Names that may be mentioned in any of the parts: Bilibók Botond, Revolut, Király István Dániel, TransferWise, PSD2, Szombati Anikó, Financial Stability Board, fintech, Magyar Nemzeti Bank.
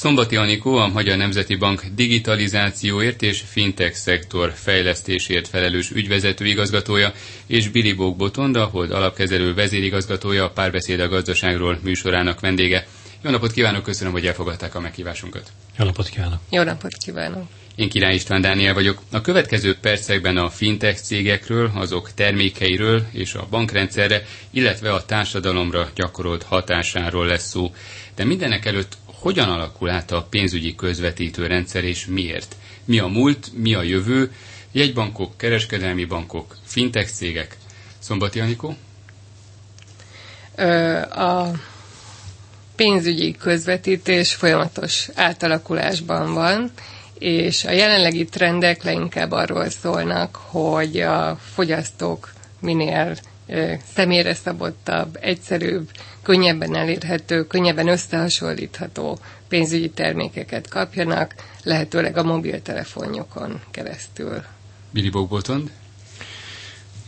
Szombati Anikó, a Magyar Nemzeti Bank digitalizációért és fintech szektor fejlesztésért felelős ügyvezető igazgatója, és Bilibók Botond, a Hold alapkezelő vezérigazgatója, a Párbeszéd a gazdaságról műsorának vendége. Jó napot kívánok, köszönöm, hogy elfogadták a meghívásunkat. Jó napot kívánok. Jó napot kívánok. Én Király István Dániel vagyok. A következő percekben a fintech cégekről, azok termékeiről és a bankrendszerre, illetve a társadalomra gyakorolt hatásáról lesz szó. De mindenek előtt hogyan alakul át a pénzügyi közvetítő rendszer és miért? Mi a múlt, mi a jövő? Jegybankok, kereskedelmi bankok, fintech cégek. Szombati Anikó? A pénzügyi közvetítés folyamatos átalakulásban van, és a jelenlegi trendek leginkább arról szólnak, hogy a fogyasztók minél személyre szabottabb, egyszerűbb, könnyebben elérhető, könnyebben összehasonlítható pénzügyi termékeket kapjanak, lehetőleg a mobiltelefonjukon keresztül. Bilibók Botond?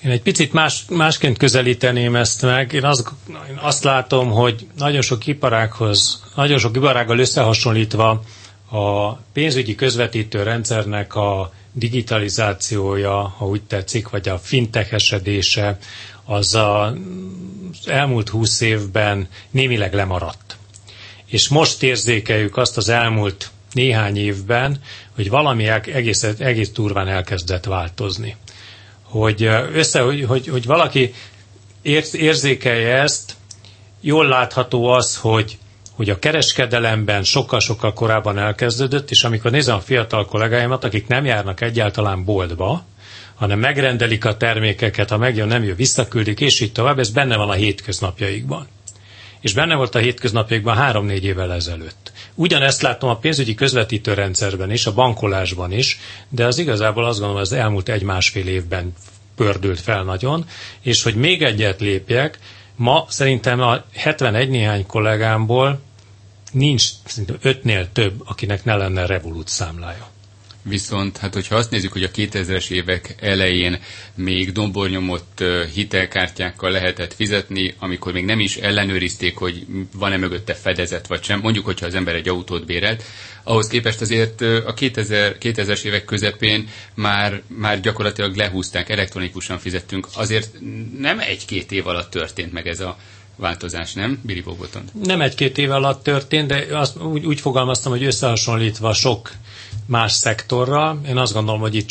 Én egy picit másként közelíteném ezt meg. Én azt látom, hogy nagyon sok iparággal összehasonlítva a pénzügyi közvetítő rendszernek a digitalizációja, ha úgy tetszik, vagy a fintech esedése, az az elmúlt 20 évben némileg lemaradt. És most érzékeljük azt az elmúlt néhány évben, hogy valami egész durván elkezdett változni. Hogy valaki érzékelje ezt, jól látható az, hogy a kereskedelemben sokkal-sokkal korábban elkezdődött, és amikor nézem a fiatal kollégáimat, akik nem járnak egyáltalán boltba, hanem megrendelik a termékeket, ha megjön, nem jön, visszaküldik, és így tovább, ez benne van a hétköznapjaikban. És benne volt a hétköznapjaikban 3-4 évvel ezelőtt. Ugyanezt látom a pénzügyi közvetítő rendszerben is, a bankolásban is, de az igazából azt gondolom, az elmúlt 1-1,5 évben pördült fel nagyon, és hogy még egyet lépjek, ma szerintem a 71 néhány kollégámból nincs 5-nél több, akinek ne lenne Revolut számlája. Viszont, hogyha azt nézzük, hogy a 2000-es évek elején még dombornyomott hitelkártyákkal lehetett fizetni, amikor még nem is ellenőrizték, hogy van-e mögötte fedezet vagy sem, mondjuk, hogyha az ember egy autót bérelt, ahhoz képest azért a 2000-es évek közepén már gyakorlatilag lehúzták, elektronikusan fizettünk. Azért nem 1-2 év alatt történt meg ez a változás, nem? Bilibók Botond. Nem 1-2 év alatt történt, de azt úgy fogalmaztam, hogy összehasonlítva sok más szektorral, én azt gondolom, hogy itt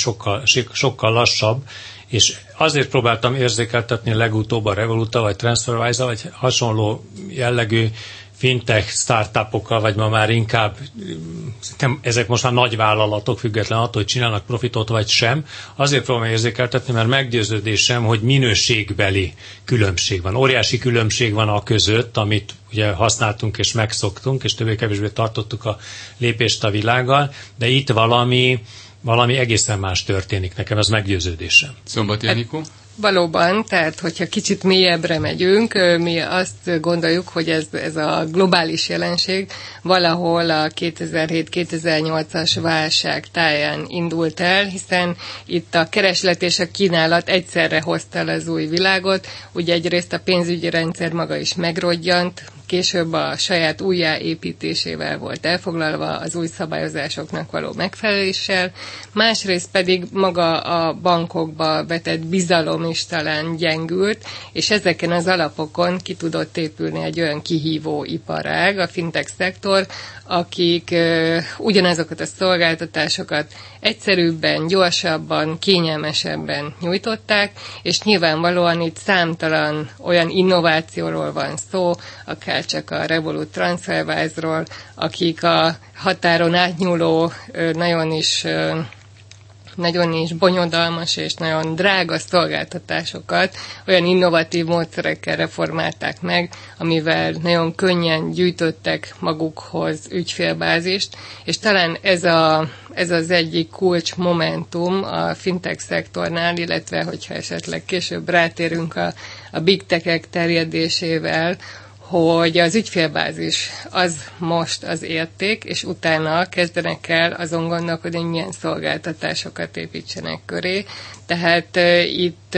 sokkal lassabb, és azért próbáltam érzékeltetni legutóbb a Revoluta, vagy TransferWise, vagy hasonló jellegű fintech startupokkal, vagy ma már inkább, ezek most már nagy vállalatok, független attól, hogy csinálnak profitot, vagy sem. Azért próbálom érzékeltetni, mert meggyőződésem, hogy minőségbeli különbség van. Óriási különbség van a között, amit ugye használtunk és megszoktunk, és többé-kevésbé tartottuk a lépést a világgal, de itt valami egészen más történik, nekem ez meggyőződésem. Szombati Anikó? Valóban, tehát hogyha kicsit mélyebbre megyünk, mi azt gondoljuk, hogy ez a globális jelenség valahol a 2007-2008-as válság táján indult el, hiszen itt a kereslet és a kínálat egyszerre hozta el az új világot, ugye egyrészt a pénzügyi rendszer maga is megrodjant, később a saját újjáépítésével volt elfoglalva, az új szabályozásoknak való megfeleléssel, másrészt pedig maga a bankokba vetett bizalom is talán gyengült, és ezeken az alapokon ki tudott épülni egy olyan kihívó iparág, a fintech szektor, akik ugyanazokat a szolgáltatásokat egyszerűbben, gyorsabban, kényelmesebben nyújtották, és nyilvánvalóan itt számtalan olyan innovációról van szó, akár csak a Revolut TransferWise-ról, akik a határon átnyúló, nagyon is bonyodalmas és nagyon drága szolgáltatásokat olyan innovatív módszerekkel reformálták meg, amivel nagyon könnyen gyűjtöttek magukhoz ügyfélbázist, és talán ez az egyik kulcs momentum a fintech szektornál, illetve hogyha esetleg később rátérünk a big tech-ek terjedésével, hogy az ügyfélbázis az most az érték, és utána kezdenek el azon gondolkodni, hogy milyen szolgáltatásokat építsenek köré. Tehát itt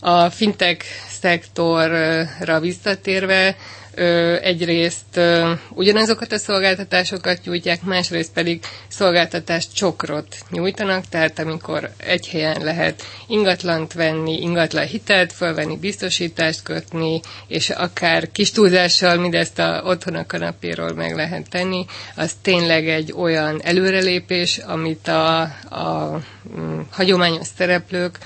a fintech szektorra visszatérve egyrészt ugyanazokat a szolgáltatásokat nyújtják, másrészt pedig szolgáltatást csokrot nyújtanak, tehát amikor egy helyen lehet ingatlant venni, ingatlan hitelt fölvenni, biztosítást kötni, és akár kis túlzással mindezt otthon a kanapéról meg lehet tenni, az tényleg egy olyan előrelépés, amit a hagyományos szereplők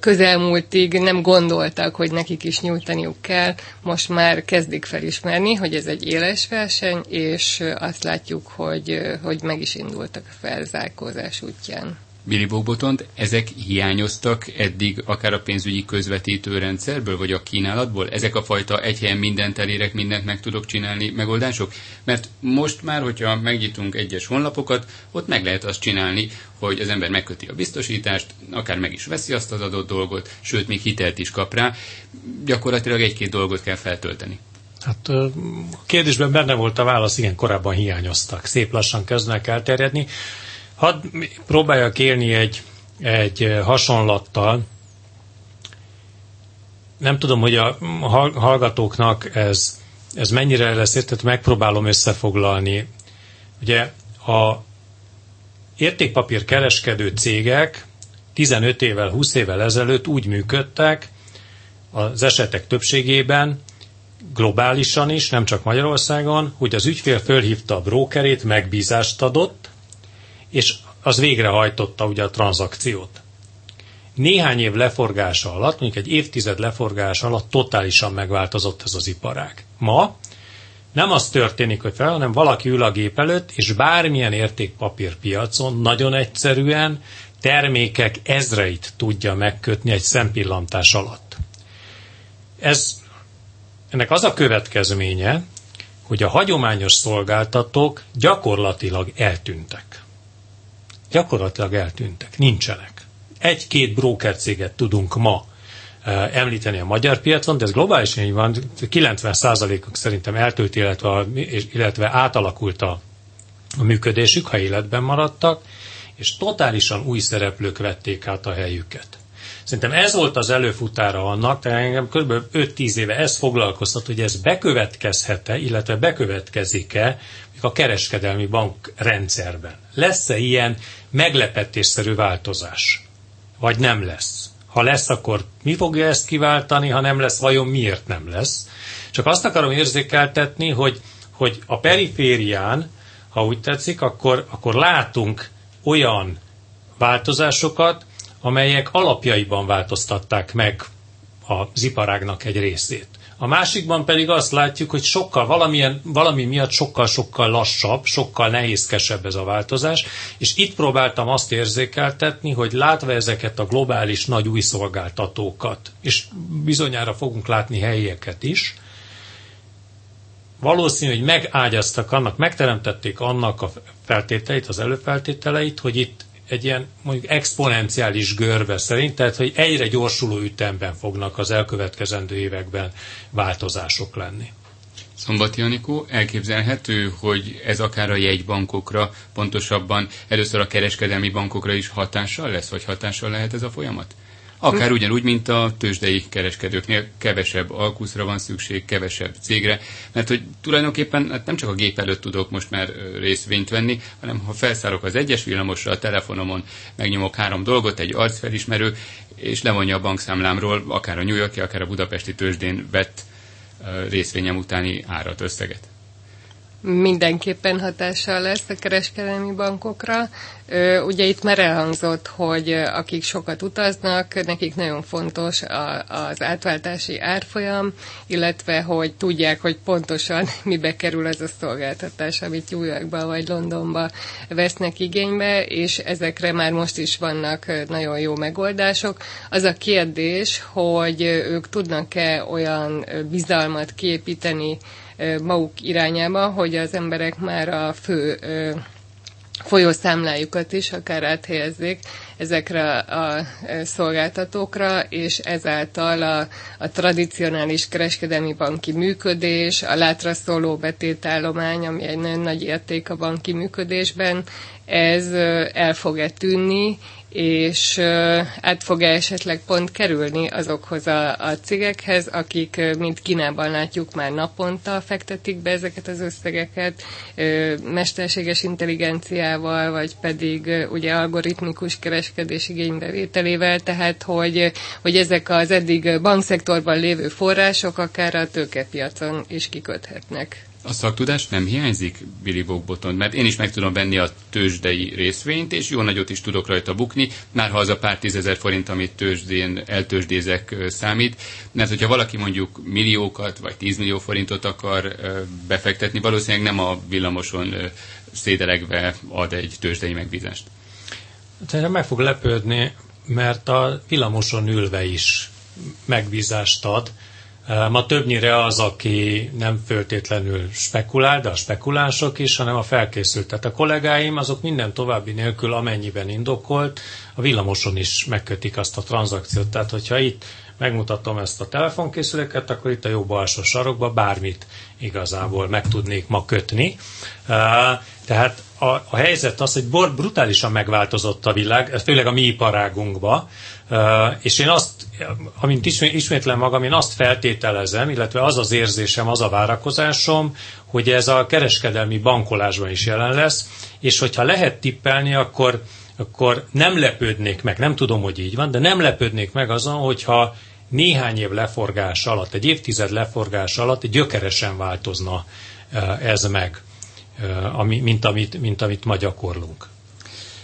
közelmúltig nem gondoltak, hogy nekik is nyújtaniuk kell. Most már kezdik felismerni, hogy ez egy éles verseny, és azt látjuk, hogy meg is indultak a felzárkózás útján. Bilibók Botond, ezek hiányoztak eddig akár a pénzügyi közvetítő rendszerből, vagy a kínálatból? Ezek a fajta egy helyen mindent elérek, mindent meg tudok csinálni megoldások? Mert most már, hogyha megnyitunk egyes honlapokat, ott meg lehet azt csinálni, hogy az ember megköti a biztosítást, akár meg is veszi azt az adott dolgot, sőt, még hitelt is kap rá. Gyakorlatilag egy-két dolgot kell feltölteni. Hát a kérdésben benne volt a válasz, igen, korábban hiányoztak. Szép lassan kezdnek elterjedni. Hadd próbáljak élni egy hasonlattal. Nem tudom, hogy a hallgatóknak ez mennyire lesz érthető, megpróbálom összefoglalni. Ugye a értékpapír kereskedő cégek 15 évvel, 20 évvel ezelőtt úgy működtek az esetek többségében, globálisan is, nem csak Magyarországon, hogy az ügyfél fölhívta a brókerét, megbízást adott, és az végrehajtotta ugye a tranzakciót. Néhány év leforgása alatt, mondjuk egy évtized leforgása alatt totálisan megváltozott ez az iparág. Ma nem az történik, hogy hanem valaki ül a gép előtt, és bármilyen értékpapírpiacon nagyon egyszerűen termékek ezreit tudja megkötni egy szempillantás alatt. Ennek az a következménye, hogy a hagyományos szolgáltatók gyakorlatilag eltűntek, nincsenek. Egy-két brókercéget tudunk ma említeni a magyar piacon, de ez globálisan így van, 90%-uk szerintem eltűnt, illetve átalakult a működésük, ha életben maradtak, és totálisan új szereplők vették át a helyüket. Szerintem ez volt az előfutára annak, tehát engem kb. 5-10 éve ez foglalkoztat, hogy ez bekövetkezhet-e, illetve bekövetkezik-e a kereskedelmi bankrendszerben. Lesz-e ilyen meglepetésszerű változás? Vagy nem lesz? Ha lesz, akkor mi fogja ezt kiváltani, ha nem lesz, vajon miért nem lesz? Csak azt akarom érzékeltetni, hogy a periférián, ha úgy tetszik, akkor látunk olyan változásokat, amelyek alapjaiban változtatták meg az iparágnak egy részét. A másikban pedig azt látjuk, hogy sokkal valami miatt sokkal-sokkal lassabb, sokkal nehézkesebb ez a változás, és itt próbáltam azt érzékeltetni, hogy látva ezeket a globális nagy új szolgáltatókat, és bizonyára fogunk látni helyieket is, valószínű, hogy megágyaztak annak, megteremtették annak a feltételeit, az előfeltételeit, hogy itt egy ilyen mondjuk exponenciális görbe szerint, tehát hogy egyre gyorsuló ütemben fognak az elkövetkezendő években változások lenni. Szombati Anikó, elképzelhető, hogy ez akár a jegybankokra, pontosabban először a kereskedelmi bankokra is hatással lesz, vagy hatással lehet ez a folyamat? Akár ugyanúgy, mint a tőzsdei kereskedőknél, kevesebb alkuszra van szükség, kevesebb cégre, mert hogy tulajdonképpen hát nem csak a gép előtt tudok most már részvényt venni, hanem ha felszállok az egyes villamosra, a telefonomon megnyomok 3 dolgot, egy arcfelismerő, és levonja a bankszámlámról akár a New York-i, akár a budapesti tőzsdén vett részvényem utáni árat, összeget. Mindenképpen hatással lesz a kereskedelmi bankokra. Ugye itt már elhangzott, hogy akik sokat utaznak, nekik nagyon fontos az átváltási árfolyam, illetve hogy tudják, hogy pontosan mibe kerül az a szolgáltatás, amit New Yorkba vagy Londonba vesznek igénybe, és ezekre már most is vannak nagyon jó megoldások. Az a kérdés, hogy ők tudnak-e olyan bizalmat kiépíteni maguk irányába, hogy az emberek már a fő folyószámlájukat is akár áthelyezzék ezekre a szolgáltatókra, és ezáltal a tradicionális kereskedelmi banki működés, a látra szóló betétállomány, ami egy nagyon nagy érték a banki működésben, ez el fog-e tűnni, és át fog esetleg pont kerülni azokhoz a cégekhez, akik, mint Kínában látjuk, már naponta fektetik be ezeket az összegeket, mesterséges intelligenciával, vagy pedig ugye algoritmikus kereskedés igénybevételével, tehát hogy ezek az eddig bankszektorban lévő források akár a tőkepiacon is kiköthetnek. A szaktudás nem hiányzik, Bilibók Botond, mert én is meg tudom venni a tőzsdei részvényt, és jó nagyot is tudok rajta bukni, már ha az a pár tízezer forint, amit tőzsdén eltőzsdézek, számít. Mert hogyha valaki mondjuk milliókat vagy 10 millió forintot akar befektetni, valószínűleg nem a villamoson szédelegve ad egy tőzsdei megbízást. Szerintem meg fog lepődni, mert a villamoson ülve is megbízást ad. Ma többnyire az, aki nem feltétlenül spekulál, de a spekulánsok is, hanem a felkészült. Tehát a kollégáim azok minden további nélkül, amennyiben indokolt, a villamoson is megkötik azt a tranzakciót. Tehát, hogyha itt megmutatom ezt a telefonkészüléket, akkor itt a jobb alsó sarokban bármit igazából meg tudnék ma kötni. Tehát a helyzet az, hogy brutálisan megváltozott a világ, főleg a mi iparágunkba, és én azt, amint ismétlem magam, én azt feltételezem, illetve az az érzésem, az a várakozásom, hogy ez a kereskedelmi bankolásban is jelen lesz, és hogyha lehet tippelni, akkor nem lepődnék meg, nem tudom, hogy így van, de nem lepődnék meg azon, hogyha néhány év leforgás alatt, egy évtized leforgás alatt gyökeresen változna ez meg, mint amit ma gyakorlunk.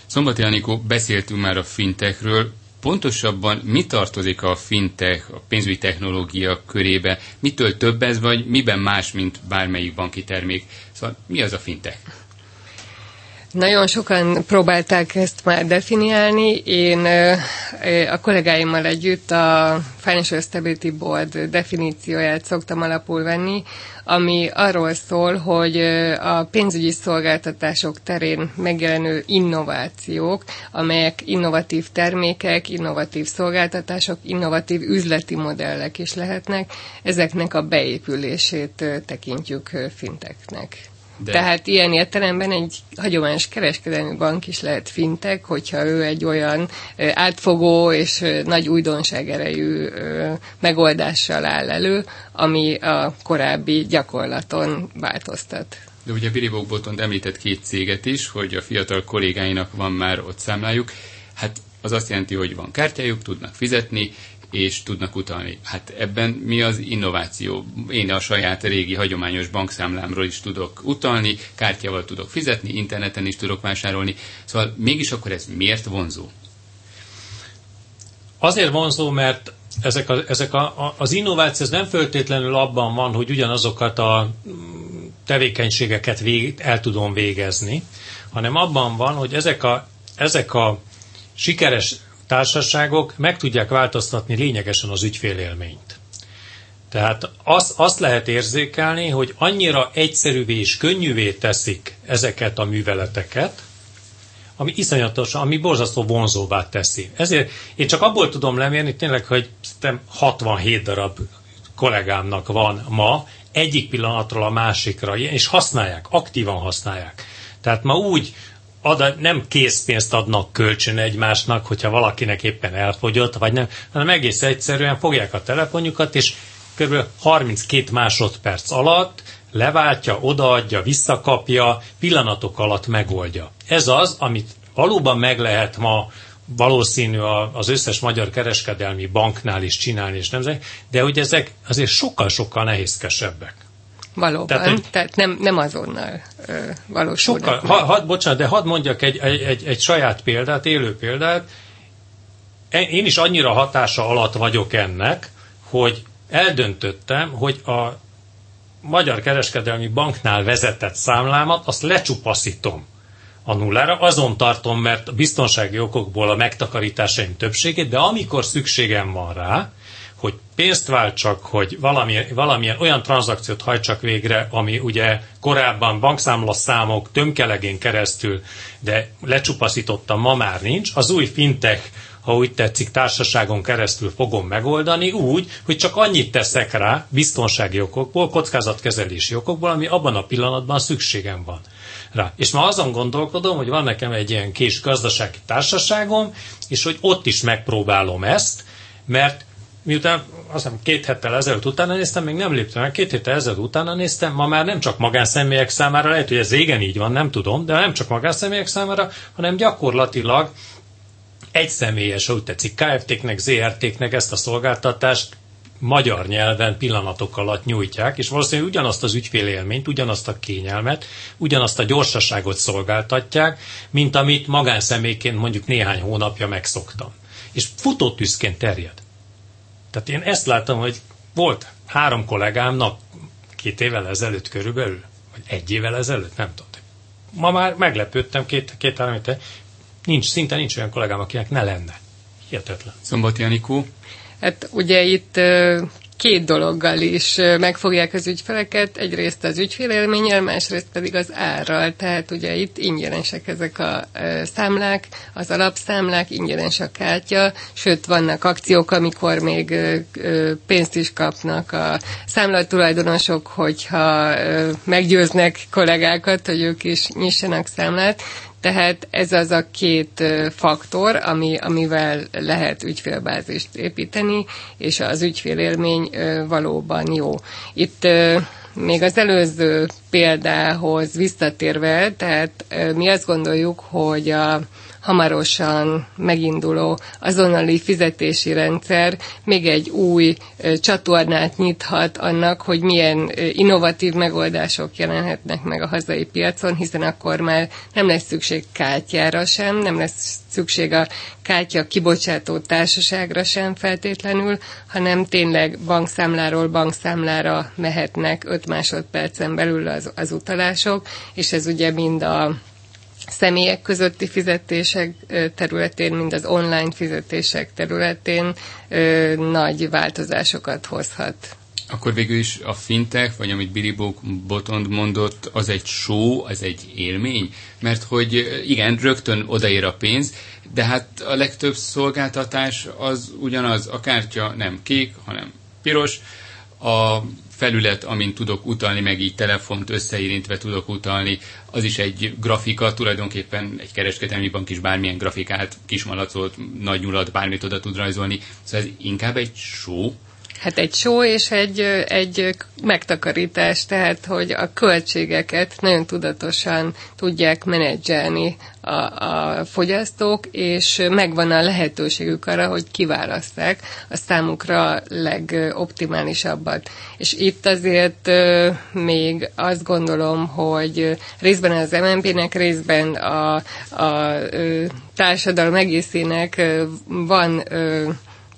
Szombati Anikó, beszéltünk már a fintechről. Pontosabban mi tartozik a fintech, a pénzügyi technológia körébe? Mitől több ez, vagy miben más, mint bármelyik banki termék? Szóval mi az a fintech? Nagyon sokan próbálták ezt már definiálni. Én a kollégáimmal együtt a Financial Stability Board definícióját szoktam alapul venni, ami arról szól, hogy a pénzügyi szolgáltatások terén megjelenő innovációk, amelyek innovatív termékek, innovatív szolgáltatások, innovatív üzleti modellek is lehetnek, ezeknek a beépülését tekintjük fintechnek. De. Tehát ilyen értelemben egy hagyományos kereskedelmi bank is lehet fintech, hogyha ő egy olyan átfogó és nagy újdonságerejű megoldással áll elő, ami a korábbi gyakorlaton változtat. De ugye Bilibók Botond említett 2 céget is, hogy a fiatal kollégáinak van már ott számlájuk. Hát az azt jelenti, hogy van kártyájuk, tudnak fizetni, és tudnak utalni. Hát ebben mi az innováció? Én a saját régi hagyományos bankszámlámról is tudok utalni, kártyával tudok fizetni, interneten is tudok vásárolni. Szóval mégis akkor ez miért vonzó? Azért vonzó, mert ezek az innováció nem feltétlenül abban van, hogy ugyanazokat a tevékenységeket el tudom végezni, hanem abban van, hogy ezek a sikeres társaságok meg tudják változtatni lényegesen az ügyfélélményt. Tehát azt lehet érzékelni, hogy annyira egyszerűvé és könnyűvé teszik ezeket a műveleteket, ami iszonyatosan, ami borzasztó vonzóvá teszi. Ezért én csak abból tudom lemérni tényleg, hogy 67 darab kollégámnak van ma egyik pillanatról a másikra, és használják, aktívan használják. Tehát ma úgy nem készpénzt adnak kölcsön egymásnak, hogyha valakinek éppen elfogyott, vagy nem, hanem egész egyszerűen fogják a telefonjukat, és kb. 32 másodperc alatt leváltja, odaadja, visszakapja, pillanatok alatt megoldja. Ez az, amit valóban meg lehet ma valószínű az összes magyar kereskedelmi banknál is csinálni, és nem, de hogy ezek azért sokkal-sokkal nehézkesebbek. Valóban, tehát nem azonnal valósulnak. Hadd mondjak egy saját példát, élő példát. Én is annyira hatása alatt vagyok ennek, hogy eldöntöttem, hogy a Magyar Kereskedelmi Banknál vezetett számlámat, azt lecsupaszítom a nullára, azon tartom, mert biztonsági okokból a megtakarításaim többségét, de amikor szükségem van rá, hogy pénzt váltsak, hogy valamilyen olyan tranzakciót hajtsak végre, ami ugye korábban bankszámlaszámok tömkelegén keresztül, de lecsupaszítottam, ma már nincs. Az új fintech ha úgy tetszik, társaságon keresztül fogom megoldani úgy, hogy csak annyit teszek rá biztonsági okokból, kockázatkezelési okokból, ami abban a pillanatban szükségem van rá. És ma azon gondolkodom, hogy van nekem egy ilyen kis gazdasági társaságom, és hogy ott is megpróbálom ezt, mert miután azt hiszem, 2 héttel ezelőtt utána néztem, még nem léptem el, 2 héttel ezelőtt utána néztem, ma már nem csak magánszemélyek számára, lehet, hogy ez régen így van, nem tudom, de nem csak magánszemélyek számára, hanem gyakorlatilag egyszemélyes, úgy tetszik, KFT-knek, ZRT-knek ezt a szolgáltatást magyar nyelven pillanatok alatt nyújtják, és valószínűleg ugyanazt az ügyfélélményt, ugyanazt a kényelmet, ugyanazt a gyorsaságot szolgáltatják, mint amit magánszemélyként mondjuk néhány hónapja megszoktam. És futótűzként terjed. Tehát én ezt látom, hogy volt 3 kollégámnak 2 évvel ezelőtt körülbelül, vagy 1 évvel ezelőtt, nem tudom. Ma már meglepődtem 2-3 éve, szinte nincs olyan kollégám, akinek ne lenne. Hihetetlen. Szombati Anikó. Hát ugye itt 2 dologgal is megfogják az ügyfeleket, egyrészt az ügyfélélménnyel, másrészt pedig az árral. Tehát ugye itt ingyenesek ezek a számlák, az alapszámlák, ingyenes a kártya, sőt vannak akciók, amikor még pénzt is kapnak a számlatulajdonosok, hogyha meggyőznek kollégákat, hogy ők is nyissanak számlát. Tehát ez az a 2 faktor, amivel lehet ügyfélbázist építeni, és az ügyfélélmény valóban jó. Itt még az előző példához visszatérve, tehát mi azt gondoljuk, hogy a hamarosan meginduló azonnali fizetési rendszer még egy új csatornát nyithat annak, hogy milyen innovatív megoldások jelenhetnek meg a hazai piacon, hiszen akkor már nem lesz szükség kártyára sem, nem lesz szükség a kártya kibocsátó társaságra sem feltétlenül, hanem tényleg bankszámláról bankszámlára mehetnek 5 másodpercen belül az utalások, és ez ugye mind a személyek közötti fizetések területén, mind az online fizetések területén nagy változásokat hozhat. Akkor végül is a fintech, vagy amit Bilibók Botond mondott, az egy show, az egy élmény? Mert hogy igen, rögtön odaér a pénz, de hát a legtöbb szolgáltatás az ugyanaz, a kártya nem kék, hanem piros, a felület, amin tudok utalni, meg így telefont összeérintve tudok utalni, az is egy grafika, tulajdonképpen egy kereskedelmi bank is bármilyen grafikát, kismalacot, nagy nyulat, bármit oda tud rajzolni. Szóval ez inkább egy show. Hát egy show és egy megtakarítás, tehát hogy a költségeket nagyon tudatosan tudják menedzselni a fogyasztók, és megvan a lehetőségük arra, hogy kiválasszák a számukra legoptimálisabbat. És itt azért még azt gondolom, hogy részben az MNB-nek, részben a társadalom egészének van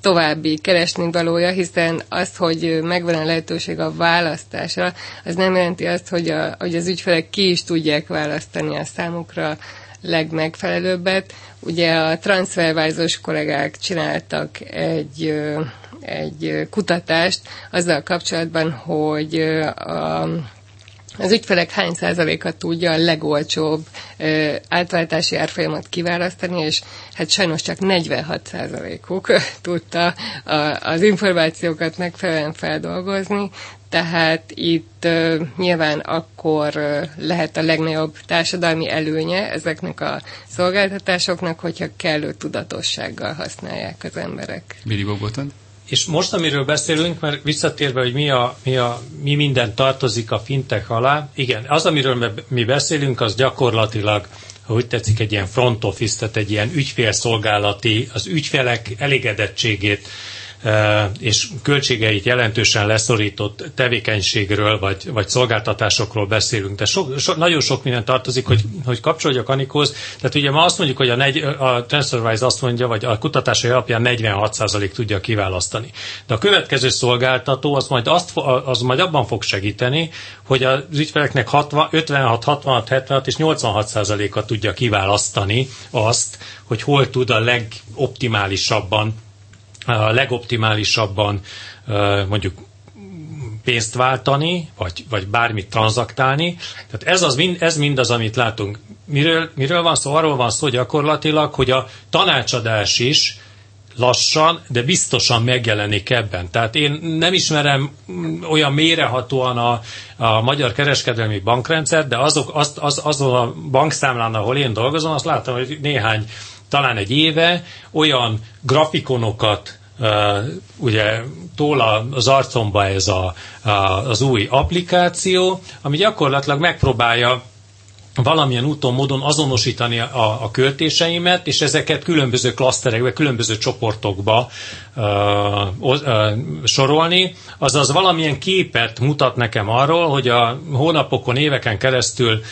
további keresnivalója, hiszen az, hogy megvan a lehetőség a választásra, az nem jelenti azt, hogy az ügyfelek ki is tudják választani a számukra legmegfelelőbbet. Ugye a TransferWise-os kollégák csináltak egy kutatást azzal kapcsolatban, hogy az ügyfelek hány százaléka tudja a legolcsóbb átváltási árfolyamot kiválasztani, és hát sajnos csak 46%-uk tudta az információkat megfelelően feldolgozni, tehát itt nyilván akkor lehet a legnagyobb társadalmi előnye ezeknek a szolgáltatásoknak, hogyha kellő tudatossággal használják az emberek. Bilibók Botond? És most, amiről beszélünk, mert visszatérve, hogy mi minden tartozik a fintech alá, igen, az, amiről mi beszélünk, az gyakorlatilag, ha úgy tetszik, egy ilyen front office, tehát egy ilyen ügyfélszolgálati, az ügyfelek elégedettségét és költségeit jelentősen leszorított tevékenységről, vagy szolgáltatásokról beszélünk. De nagyon sok minden tartozik, hogy kapcsoljak Anikóhoz. Tehát ugye ma azt mondjuk, hogy a TransferWise azt mondja, vagy a kutatásai alapján 46% tudja kiválasztani. De a következő szolgáltató az majd abban fog segíteni, hogy az ügyfeleknek 56, 66, 76 és 86%-a tudja kiválasztani azt, hogy hol tud a legoptimálisabban mondjuk pénzt váltani, vagy bármit tranzaktálni. Tehát ez mindaz, amit látunk. Miről van szó? Arról van szó gyakorlatilag, hogy a tanácsadás is lassan, de biztosan megjelenik ebben. Tehát én nem ismerem olyan mélyrehatóan a magyar kereskedelmi bankrendszert, de azon a bankszámlán, ahol én dolgozom, azt láttam, hogy néhány, talán egy éve olyan grafikonokat ugye tól az arcomba ez az új applikáció, ami gyakorlatilag megpróbálja valamilyen úton, módon azonosítani a költéseimet, és ezeket különböző klaszterekbe, különböző csoportokba sorolni. Azaz valamilyen képet mutat nekem arról, hogy a hónapokon, éveken keresztül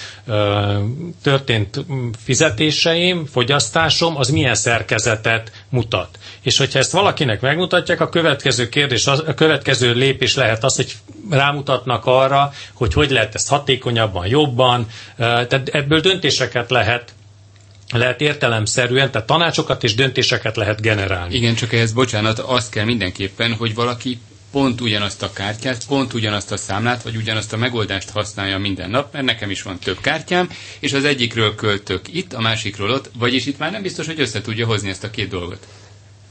történt fizetéseim, fogyasztásom, az milyen szerkezetet mutat. És hogyha ezt valakinek megmutatják, a következő kérdés, a következő lépés lehet az, hogy rámutatnak arra, hogy hogy lehet ezt hatékonyabban, jobban. Tehát ebből döntéseket lehet értelemszerűen, tehát tanácsokat és döntéseket lehet generálni. Igen, csak ehhez, bocsánat, azt kell mindenképpen, hogy valaki pont ugyanazt a kártyát, pont ugyanazt a számlát, vagy ugyanazt a megoldást használja minden nap, mert nekem is van több kártyám, és az egyikről költök itt, a másikról ott, vagyis itt már nem biztos, hogy össze tudja hozni ezt a két dolgot.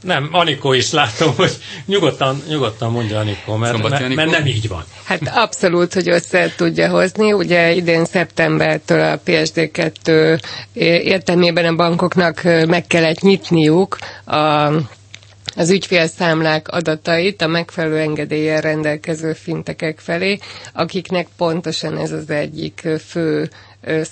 Nem, Anikó is látom, hogy nyugodtan mondja Anikó, mert nem így van. Hát abszolút, hogy össze tudja hozni. Ugye idén szeptembertől a PSD2 értelmében a bankoknak meg kellett nyitniuk az ügyfélszámlák adatait a megfelelő engedéllyel rendelkező fintekek felé, akiknek pontosan ez az egyik fő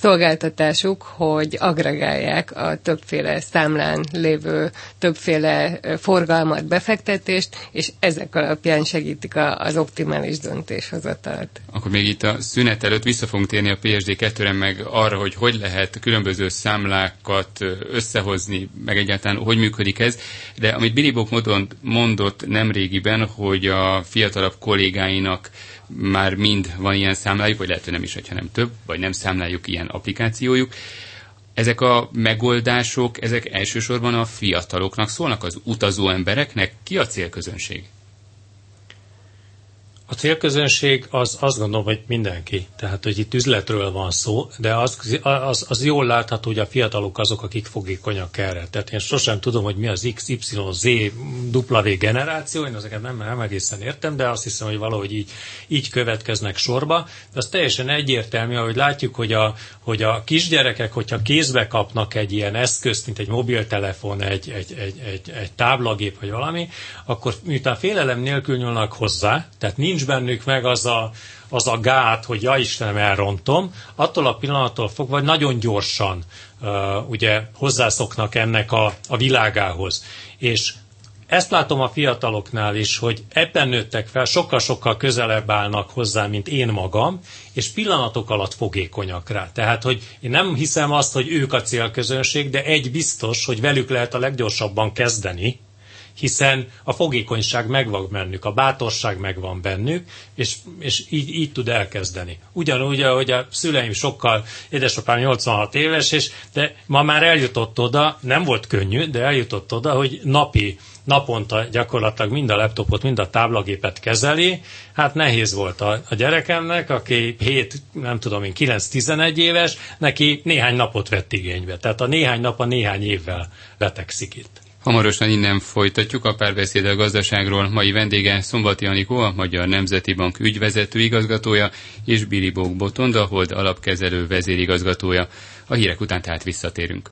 szolgáltatásuk, hogy agregálják a többféle számlán lévő többféle forgalmat, befektetést, és ezek alapján segítik az optimális döntéshozatalt. Akkor még itt a szünet előtt vissza fogunk térni a PSD2-re, meg arra, hogy lehet különböző számlákat összehozni, meg egyáltalán hogy működik ez, de amit Bilibók Botond mondott nemrégiben, hogy a fiatalabb kollégáinak már mind van ilyen számlájuk, vagy lehet, hogy nem is egy, hanem több, vagy nem számlájuk ilyen applikációjuk. Ezek a megoldások, ezek elsősorban a fiataloknak szólnak, az utazó embereknek. Ki a célközönség? A célközönség az, azt gondolom, hogy mindenki. Tehát, hogy itt üzletről van szó, de az jól látható, hogy a fiatalok azok, akik fogékonyak erre. Tehát én sosem tudom, hogy mi az XYZ W generáció, én ezeket nem egészen értem, de azt hiszem, hogy valahogy így következnek sorba. De az teljesen egyértelmű, ahogy látjuk, hogy a kisgyerekek, hogyha kézbe kapnak egy ilyen eszközt, mint egy mobiltelefon, egy táblagép vagy valami, akkor miután félelem nélkül nyúlnak hozzá, tehát nincs bennük meg az a gát, hogy ja Istenem, elrontom, attól a pillanattól fogva nagyon gyorsan ugye hozzászoknak ennek a világához. És ezt látom a fiataloknál is, hogy ebben nőttek fel, sokkal-sokkal közelebb állnak hozzá, mint én magam, és pillanatok alatt fogékonyak rá. Tehát, hogy én nem hiszem azt, hogy ők a célközönség, de egy biztos, hogy velük lehet a leggyorsabban kezdeni, hiszen a fogékonyság megvan bennük, a bátorság megvan bennük, és így tud elkezdeni. Ugyanúgy, ahogy a szüleim sokkal, édesapám 86 éves, de ma már eljutott oda, nem volt könnyű, de eljutott oda, hogy naponta gyakorlatilag mind a laptopot, mind a táblagépet kezeli. Hát nehéz volt a gyerekemnek, aki 9-11 éves, neki néhány napot vett igénybe. Tehát a néhány nap a néhány évvel betegszik itt. Hamarosan innen folytatjuk a párbeszéd a gazdaságról. Mai vendége Szombati Anikó, a Magyar Nemzeti Bank ügyvezető igazgatója, és Bilibók Botond, a Hold alapkezelő vezérigazgatója. A hírek után tehát visszatérünk.